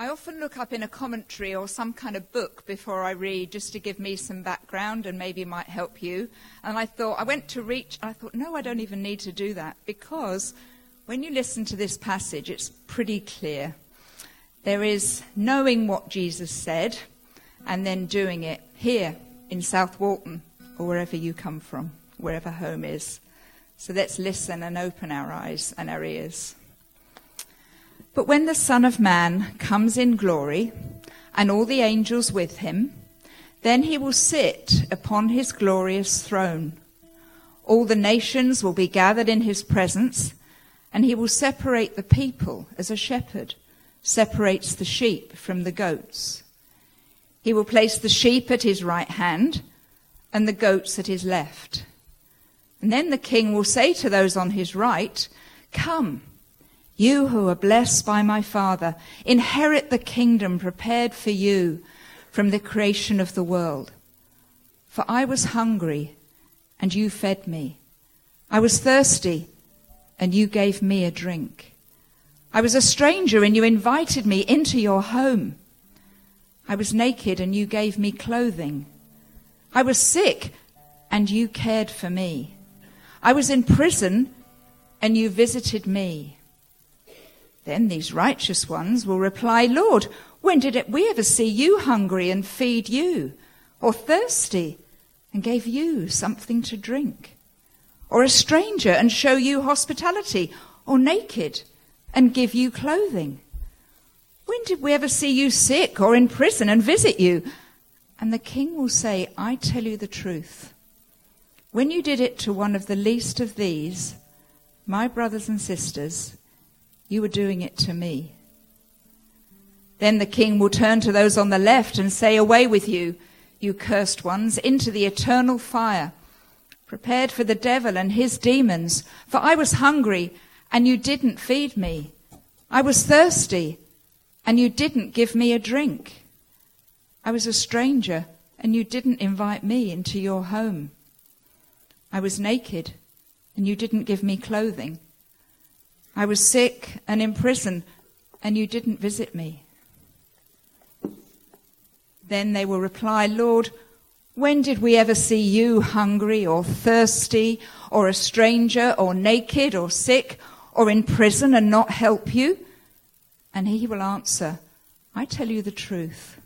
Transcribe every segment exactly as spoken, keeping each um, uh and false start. I often look up in a commentary or some kind of book before I read, just to give me some background and maybe might help you. And I thought, I went to reach, and I thought, no, I don't even need to do that, because when you listen to this passage, it's pretty clear. There is knowing what Jesus said and then doing it here in South Walton or wherever you come from, wherever home is. So let's listen and open our eyes and our ears. But when the Son of Man comes in glory and all the angels with him, then he will sit upon his glorious throne. All the nations will be gathered in his presence, and he will separate the people as a shepherd separates the sheep from the goats. He will place the sheep at his right hand and the goats at his left. And then the king will say to those on his right, "Come, you who are blessed by my Father, inherit the kingdom prepared for you from the creation of the world. For I was hungry, and you fed me. I was thirsty, and you gave me a drink. I was a stranger, and you invited me into your home. I was naked, and you gave me clothing. I was sick, and you cared for me. I was in prison, and you visited me." Then these righteous ones will reply, "Lord, when did it we ever see you hungry and feed you, or thirsty and gave you something to drink, or a stranger and show you hospitality, or naked and give you clothing? When did we ever see you sick or in prison and visit you?" And the king will say, "I tell you the truth. When you did it to one of the least of these, my brothers and sisters, you were doing it to me." Then the king will turn to those on the left and say, "Away with you, you cursed ones, into the eternal fire, prepared for the devil and his demons. For I was hungry, and you didn't feed me. I was thirsty, and you didn't give me a drink. I was a stranger, and you didn't invite me into your home. I was naked, and you didn't give me clothing. I was sick and in prison, and you didn't visit me." Then they will reply, "Lord, when did we ever see you hungry or thirsty or a stranger or naked or sick or in prison and not help you?" And he will answer, "I tell you the truth.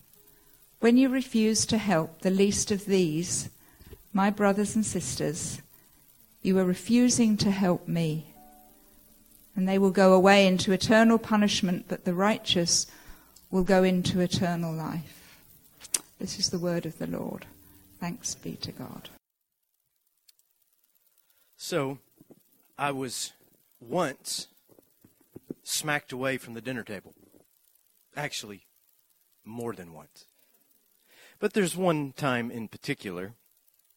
When you refused to help the least of these, my brothers and sisters, you are refusing to help me." And they will go away into eternal punishment, but the righteous will go into eternal life. This is the word of the Lord. Thanks be to God. So, I was once smacked away from the dinner table. Actually, more than once. But there's one time in particular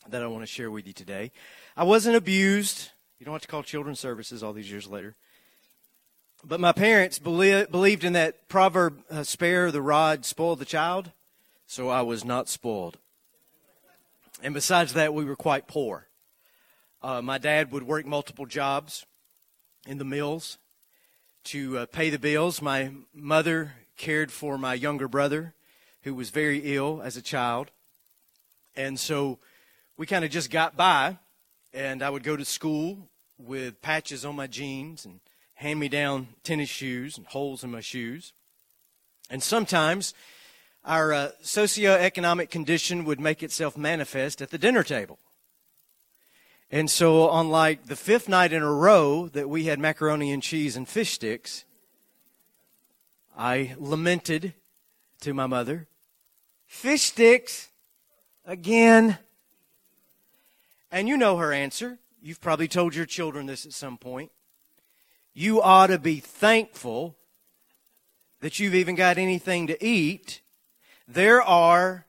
that I want to share with you today. I wasn't abused. You don't have to call children's services all these years later. But my parents belie- believed in that proverb, uh, spare the rod, spoil the child. So I was not spoiled. And besides that, we were quite poor. Uh, my dad would work multiple jobs in the mills to uh, pay the bills. My mother cared for my younger brother, who was very ill as a child. And so we kind of just got by, and I would go to school with patches on my jeans and hand-me-down tennis shoes and holes in my shoes. And sometimes our uh, socioeconomic condition would make itself manifest at the dinner table. And so on like the fifth night in a row that we had macaroni and cheese and fish sticks, I lamented to my mother, "Fish sticks again." And you know her answer. You've probably told your children this at some point. "You ought to be thankful that you've even got anything to eat. There are..."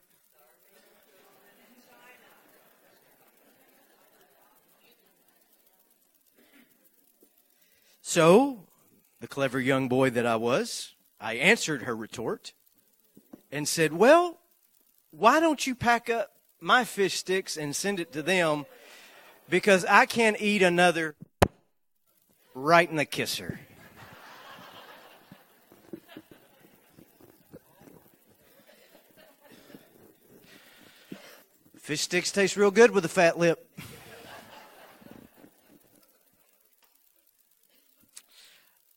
So, the clever young boy that I was, I answered her retort and said, "Well, why don't you pack up my fish sticks and send it to them, because I can't eat another right in the kisser." Fish sticks taste real good with a fat lip.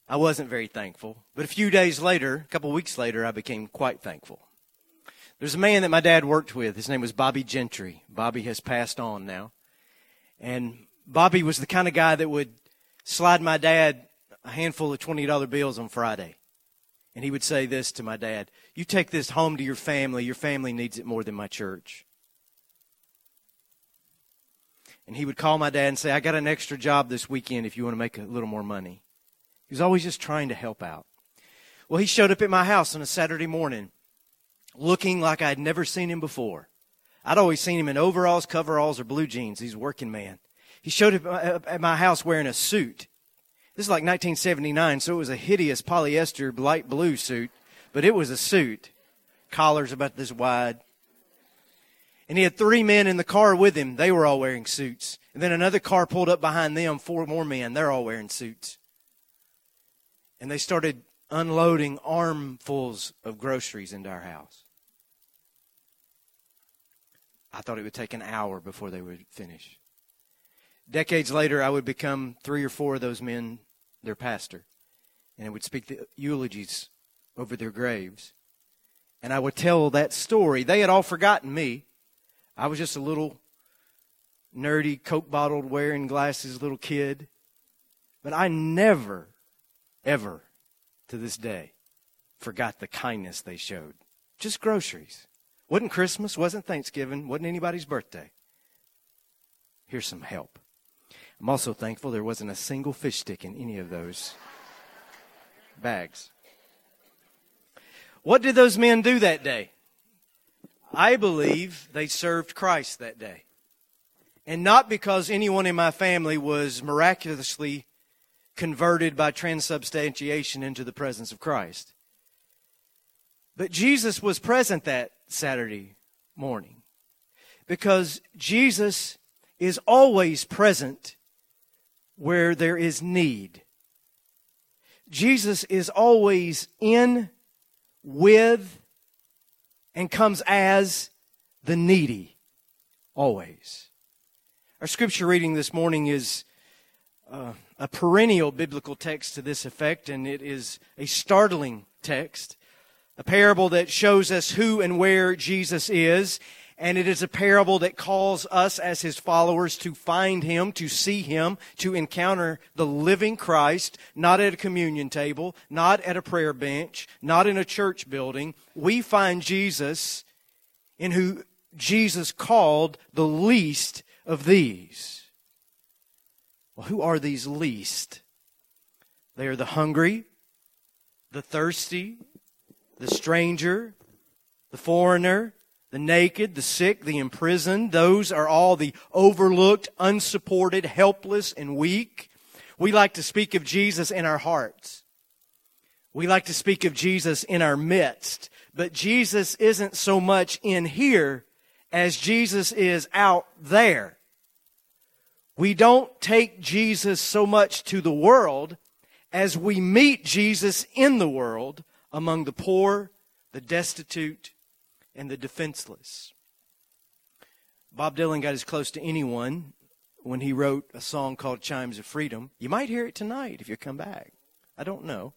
I wasn't very thankful, but a few days later, a couple weeks later, I became quite thankful. There's a man that my dad worked with. His name was Bobby Gentry. Bobby has passed on now. And Bobby was the kind of guy that would slide my dad a handful of twenty dollar bills on Friday. And he would say this to my dad, "You take this home to your family. Your family needs it more than my church." And he would call my dad and say, "I got an extra job this weekend if you want to make a little more money." He was always just trying to help out. Well, he showed up at my house on a Saturday morning, looking like I'd never seen him before. I'd always seen him in overalls, coveralls, or blue jeans. He's a working man. He showed up at my house wearing a suit. This is like nineteen seventy-nine, so it was a hideous polyester light blue suit, but it was a suit. Collars about this wide. And he had three men in the car with him. They were all wearing suits. And then another car pulled up behind them, four more men. They're all wearing suits. And they started unloading armfuls of groceries into our house. I thought it would take an hour before they would finish. Decades later, I would become three or four of those men, their pastor, and I would speak the eulogies over their graves. And I would tell that story. They had all forgotten me. I was just a little nerdy, Coke-bottled, wearing glasses little kid. But I never, ever, to this day, forgot the kindness they showed. Just groceries. Wasn't Christmas, wasn't Thanksgiving, wasn't anybody's birthday. Here's some help. I'm also thankful there wasn't a single fish stick in any of those bags. What did those men do that day? I believe they served Christ that day. And not because anyone in my family was miraculously converted by transubstantiation into the presence of Christ. But Jesus was present that Saturday morning, because Jesus is always present where there is need. Jesus is always in, with, and comes as the needy, always. Our scripture reading this morning is uh, a perennial biblical text to this effect, and it is a startling text, a parable that shows us who and where Jesus is. And it is a parable that calls us as his followers to find him, to see him, to encounter the living Christ, not at a communion table, not at a prayer bench, not in a church building. We find Jesus in who Jesus called the least of these. Well, who are these least? They are the hungry, the thirsty, the stranger, the foreigner, the naked, the sick, the imprisoned. Those are all the overlooked, unsupported, helpless, and weak. We like to speak of Jesus in our hearts. We like to speak of Jesus in our midst. But Jesus isn't so much in here as Jesus is out there. We don't take Jesus so much to the world as we meet Jesus in the world among the poor, the destitute, and the defenseless. Bob Dylan got as close to anyone when he wrote a song called Chimes of Freedom. You might hear it tonight if you come back. I don't know.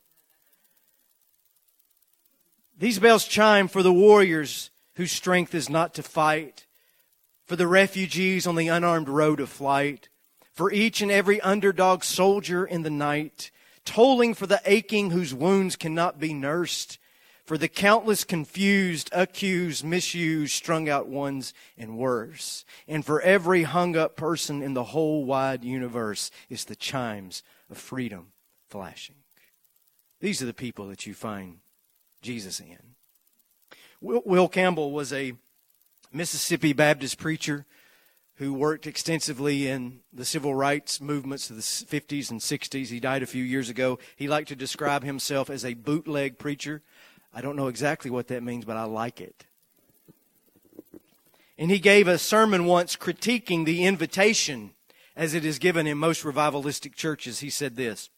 These bells chime for the warriors whose strength is not to fight, for the refugees on the unarmed road of flight, for each and every underdog soldier in the night, tolling for the aching whose wounds cannot be nursed, for the countless confused, accused, misused, strung out ones, and worse. And for every hung up person in the whole wide universe is the chimes of freedom flashing. These are the people that you find Jesus in. Will, Will Campbell was a Mississippi Baptist preacher who worked extensively in the civil rights movements of the fifties and sixties. He died a few years ago. He liked to describe himself as a bootleg preacher. I don't know exactly what that means, but I like it. And he gave a sermon once critiquing the invitation as it is given in most revivalistic churches. He said this,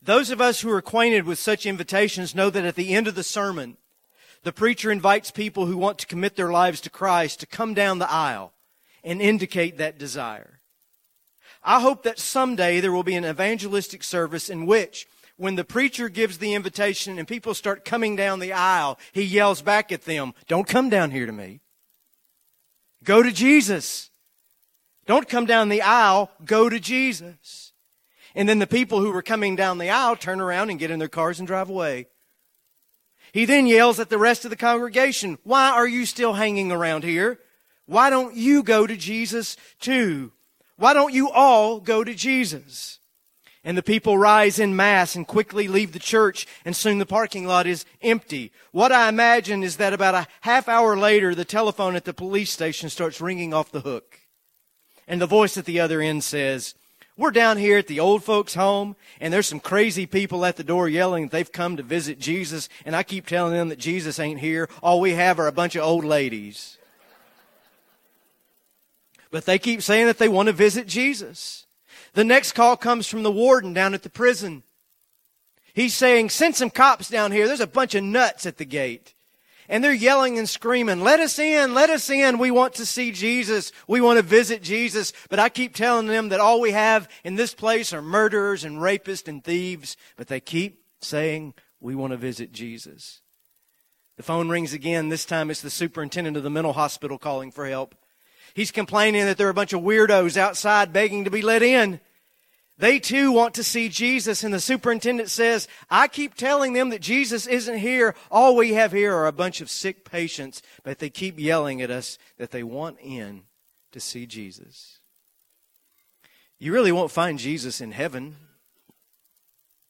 "Those of us who are acquainted with such invitations know that at the end of the sermon, The preacher invites people who want to commit their lives to Christ to come down the aisle and indicate that desire. I hope that someday there will be an evangelistic service in which, when the preacher gives the invitation and people start coming down the aisle, he yells back at them, "Don't come down here to me. Go to Jesus. Don't come down the aisle, go to Jesus." And then the people who were coming down the aisle turn around and get in their cars and drive away. He then yells at the rest of the congregation, "Why are you still hanging around here? Why don't you go to Jesus too? Why don't you all go to Jesus?" And the people rise in mass and quickly leave the church, and soon the parking lot is empty. What I imagine is that about a half hour later, the telephone at the police station starts ringing off the hook. And the voice at the other end says, "We're down here at the old folks' home, and there's some crazy people at the door yelling that they've come to visit Jesus, and I keep telling them that Jesus ain't here. All we have are a bunch of old ladies. But they keep saying that they want to visit Jesus." The next call comes from the warden down at the prison. He's saying, "Send some cops down here. There's a bunch of nuts at the gate. And they're yelling and screaming, let us in, let us in. We want to see Jesus. We want to visit Jesus. But I keep telling them that all we have in this place are murderers and rapists and thieves. But they keep saying, we want to visit Jesus." The phone rings again. This time it's the superintendent of the mental hospital calling for help. He's complaining that there are a bunch of weirdos outside begging to be let in. They too want to see Jesus, and the superintendent says, "I keep telling them that Jesus isn't here. All we have here are a bunch of sick patients, but they keep yelling at us that they want in to see Jesus." You really won't find Jesus in heaven,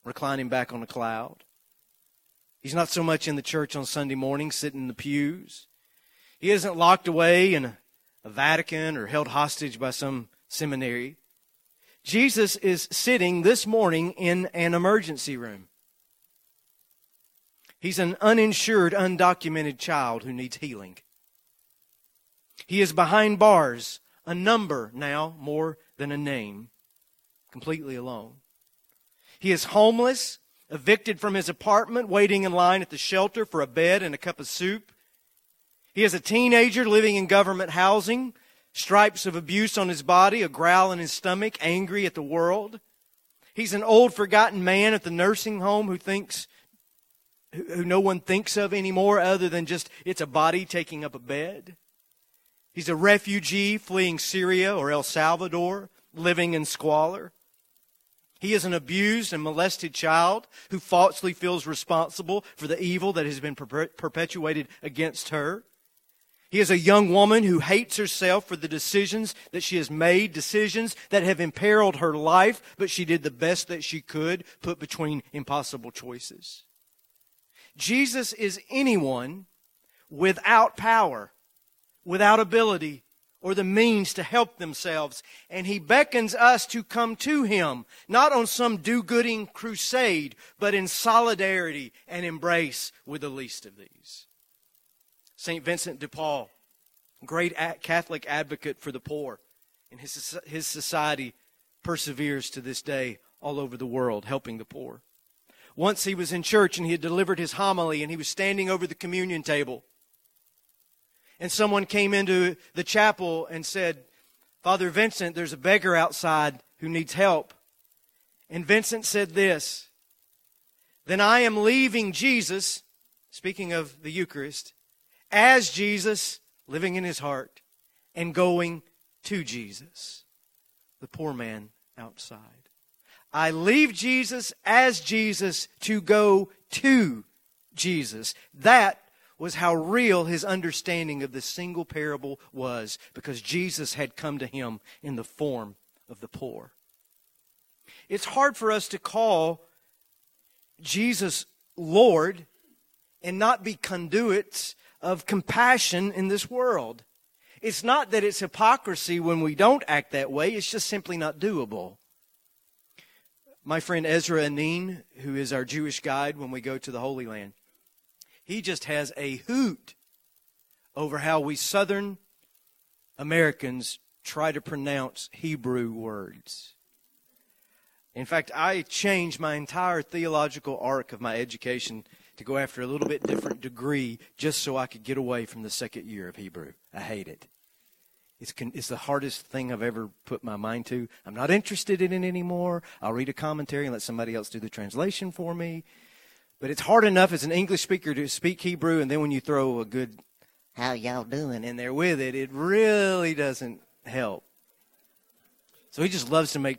reclining back on a cloud. He's not so much in the church on Sunday morning, sitting in the pews. He isn't locked away in a Vatican or held hostage by some seminary. Jesus is sitting this morning in an emergency room. He's an uninsured, undocumented child who needs healing. He is behind bars, a number now more than a name, completely alone. He is homeless, evicted from his apartment, waiting in line at the shelter for a bed and a cup of soup. He is a teenager living in government housing, stripes of abuse on his body, a growl in his stomach, angry at the world. He's an old, forgotten man at the nursing home who thinks, who no one thinks of anymore other than just it's a body taking up a bed. He's a refugee fleeing Syria or El Salvador, living in squalor. He is an abused and molested child who falsely feels responsible for the evil that has been perpetuated against her. He is a young woman who hates herself for the decisions that she has made, decisions that have imperiled her life, but she did the best that she could, put between impossible choices. Jesus is anyone without power, without ability, or the means to help themselves, and He beckons us to come to Him, not on some do-gooding crusade, but in solidarity and embrace with the least of these. Saint Vincent de Paul, great Catholic advocate for the poor, and his, his society perseveres to this day all over the world, helping the poor. Once he was in church and he had delivered his homily and he was standing over the communion table. And someone came into the chapel and said, "Father Vincent, there's a beggar outside who needs help." And Vincent said this, "Then I am leaving Jesus," speaking of the Eucharist, "as Jesus, living in his heart, and going to Jesus, the poor man outside." I leave Jesus as Jesus to go to Jesus. That was how real his understanding of this single parable was, because Jesus had come to him in the form of the poor. It's hard for us to call Jesus Lord and not be conduits of compassion in this world. It's not that it's hypocrisy when we don't act that way. It's just simply not doable. My friend Ezra Anin, who is our Jewish guide when we go to the Holy Land, he just has a hoot over how we Southern Americans try to pronounce Hebrew words. In fact, I changed my entire theological arc of my education to go after a little bit different degree just so I could get away from the second year of Hebrew. I hate it. It's, con- it's the hardest thing I've ever put my mind to. I'm not interested in it anymore. I'll read a commentary and let somebody else do the translation for me. But it's hard enough as an English speaker to speak Hebrew, and then when you throw a good "how y'all doing" in there with it, it really doesn't help. So he just loves to make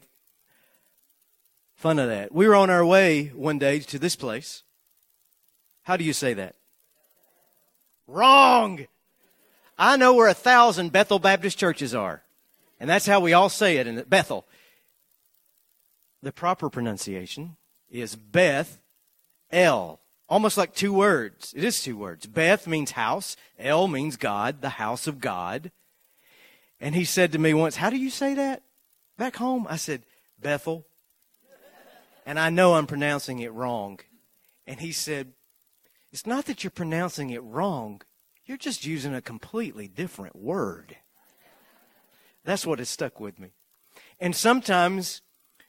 fun of that. We were on our way one day to this place. How do you say that? Wrong! I know where a thousand Bethel Baptist churches are, and that's how we all say it in Bethel. The proper pronunciation is Beth El, almost like two words. It is two words. Beth means house. El means God, the house of God. And he said to me once, "How do you say that back home?" I said, "Bethel." And I know I'm pronouncing it wrong. And he said, "It's not that you're pronouncing it wrong. You're just using a completely different word." That's what has stuck with me. And sometimes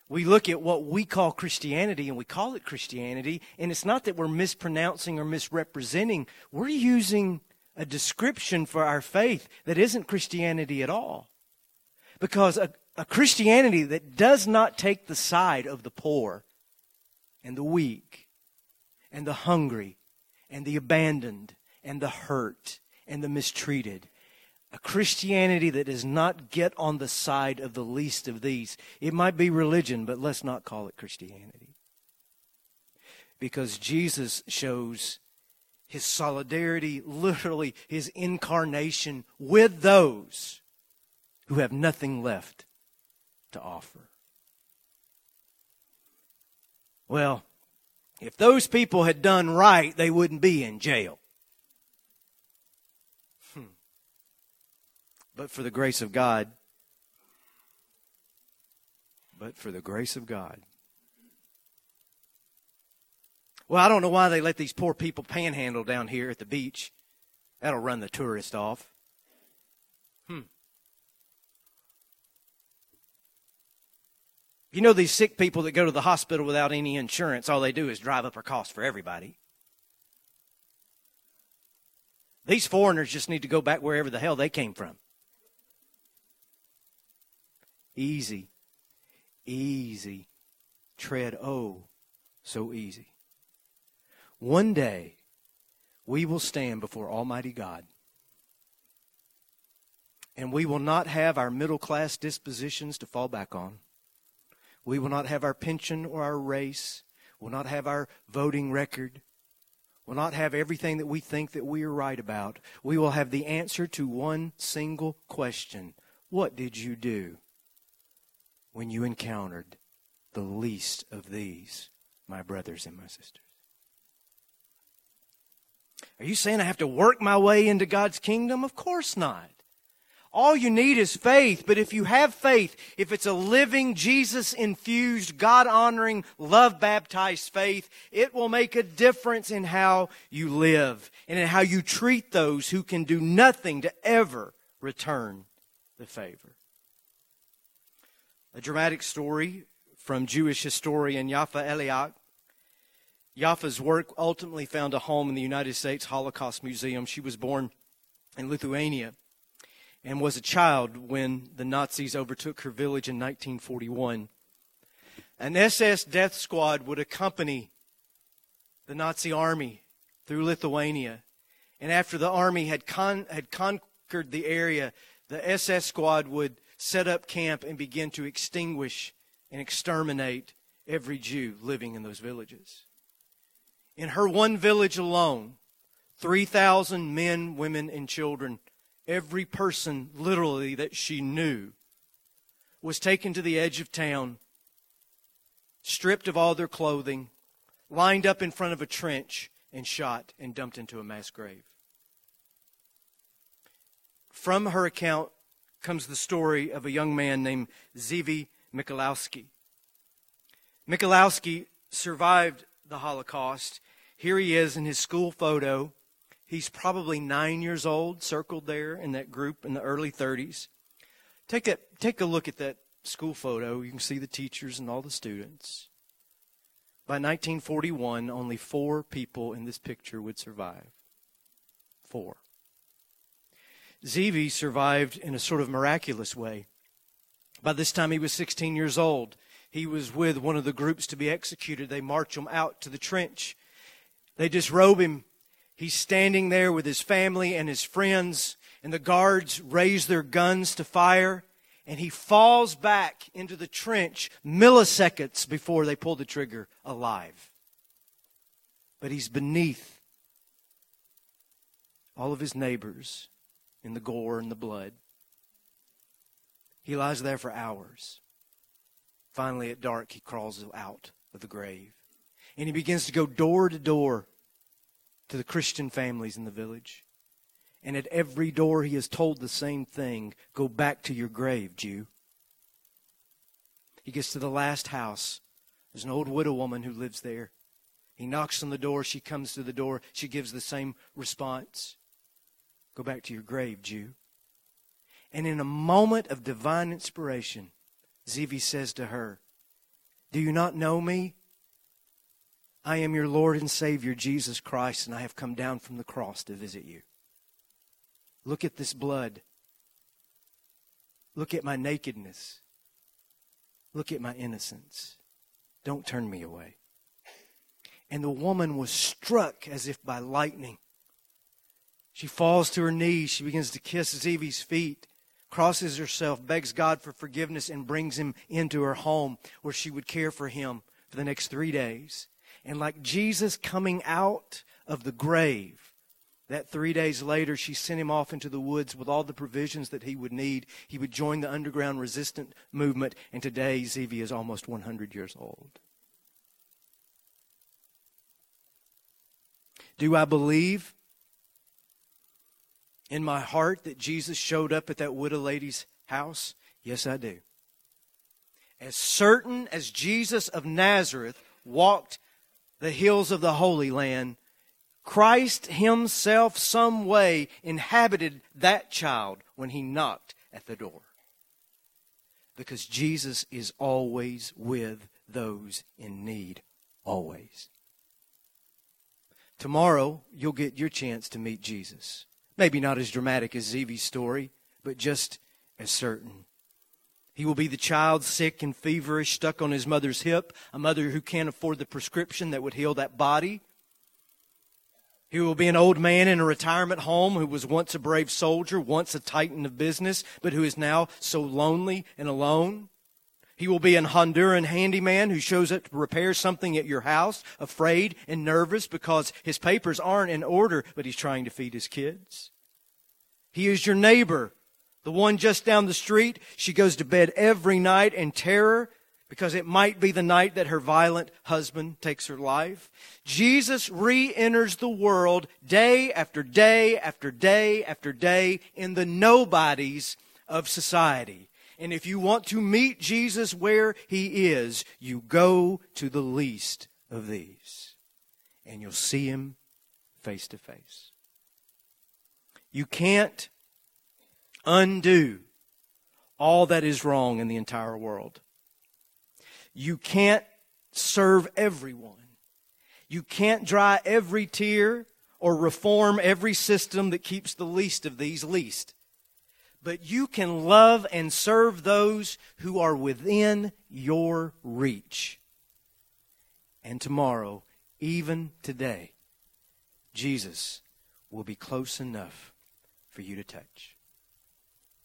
we look at what we call Christianity, and we call it Christianity, and it's not that we're mispronouncing or misrepresenting. We're using a description for our faith that isn't Christianity at all. Because a, a Christianity that does not take the side of the poor and the weak and the hungry and the abandoned and the hurt and the mistreated, a Christianity that does not get on the side of the least of these. It might be religion, but let's not call it Christianity. Because Jesus shows his solidarity, literally his incarnation, with those who have nothing left to offer. Well, if those people had done right, they wouldn't be in jail. But for the grace of God, but for the grace of God. Well, I don't know why they let these poor people panhandle down here at the beach. That'll run the tourists off. Hmm. You know these sick people that go to the hospital without any insurance, all they do is drive up our costs for everybody. These foreigners just need to go back wherever the hell they came from. Easy, easy, tread, oh, so easy. One day, we will stand before Almighty God, and we will not have our middle-class dispositions to fall back on. We will not have our pension or our race. We'll not have our voting record. We'll not have everything that we think that we are right about. We will have the answer to one single question. What did you do when you encountered the least of these, my brothers and my sisters? Are you saying I have to work my way into God's kingdom? Of course not. All you need is faith. But if you have faith, if it's a living, Jesus-infused, God-honoring, love-baptized faith, it will make a difference in how you live and in how you treat those who can do nothing to ever return the favor. A dramatic story from Jewish historian Yaffa Eliach. Yaffa's work ultimately found a home in the United States Holocaust Museum. She was born in Lithuania and was a child when the Nazis overtook her village in nineteen forty-one. An S S death squad would accompany the Nazi army through Lithuania. And after the army had con- had conquered the area, the S S squad would set up camp and begin to extinguish and exterminate every Jew living in those villages. In her one village alone, three thousand men, women, and children, every person literally that she knew, was taken to the edge of town, stripped of all their clothing, lined up in front of a trench, and shot and dumped into a mass grave. From her account comes the story of a young man named Zvi Michalowski. Michalowski survived the Holocaust. Here he is in his school photo. He's probably nine years old, circled there in that group in the early thirties. Take a, take a look at that school photo. You can see the teachers and all the students. By nineteen forty-one, only four people in this picture would survive. Four. Zvi survived in a sort of miraculous way. By this time, he was sixteen years old. He was with one of the groups to be executed. They march him out to the trench. They disrobe him. He's standing there with his family and his friends, and the guards raise their guns to fire, and he falls back into the trench milliseconds before they pull the trigger, alive. But he's beneath all of his neighbors in the gore and the blood. He lies there for hours. Finally, at dark, he crawls out of the grave. And he begins to go door to door to the Christian families in the village. And at every door, he is told the same thing. Go back to your grave, Jew. He gets to the last house. There's an old widow woman who lives there. He knocks on the door. She comes to the door. She gives the same response. Go back to your grave, Jew. And in a moment of divine inspiration, Zvi says to her, "Do you not know me? I am your Lord and Savior, Jesus Christ, and I have come down from the cross to visit you. Look at this blood. Look at my nakedness. Look at my innocence. Don't turn me away." And the woman was struck as if by lightning. She falls to her knees. She begins to kiss Zvi's feet, crosses herself, begs God for forgiveness, and brings him into her home where she would care for him for the next three days. And like Jesus coming out of the grave, that three days later, she sent him off into the woods with all the provisions that he would need. He would join the underground resistance movement, and today Zvi is almost one hundred years old. Do I believe in my heart that Jesus showed up at that widow lady's house? Yes, I do. As certain as Jesus of Nazareth walked the hills of the Holy Land, Christ himself some way inhabited that child when he knocked at the door. Because Jesus is always with those in need, always. Tomorrow, you'll get your chance to meet Jesus. Maybe not as dramatic as Zvi's story, but just as certain. He will be the child, sick and feverish, stuck on his mother's hip, a mother who can't afford the prescription that would heal that body. He will be an old man in a retirement home who was once a brave soldier, once a titan of business, but who is now so lonely and alone. He will be an Honduran handyman who shows up to repair something at your house, afraid and nervous because his papers aren't in order, but he's trying to feed his kids. He is your neighbor. The one just down the street, she goes to bed every night in terror because it might be the night that her violent husband takes her life. Jesus re-enters the world day after day after day after day in the nobodies of society. And if you want to meet Jesus where he is, you go to the least of these. And you'll see him face to face. You can't undo all that is wrong in the entire world. You can't serve everyone. You can't dry every tear or reform every system that keeps the least of these least. But you can love and serve those who are within your reach. And tomorrow, even today, Jesus will be close enough for you to touch.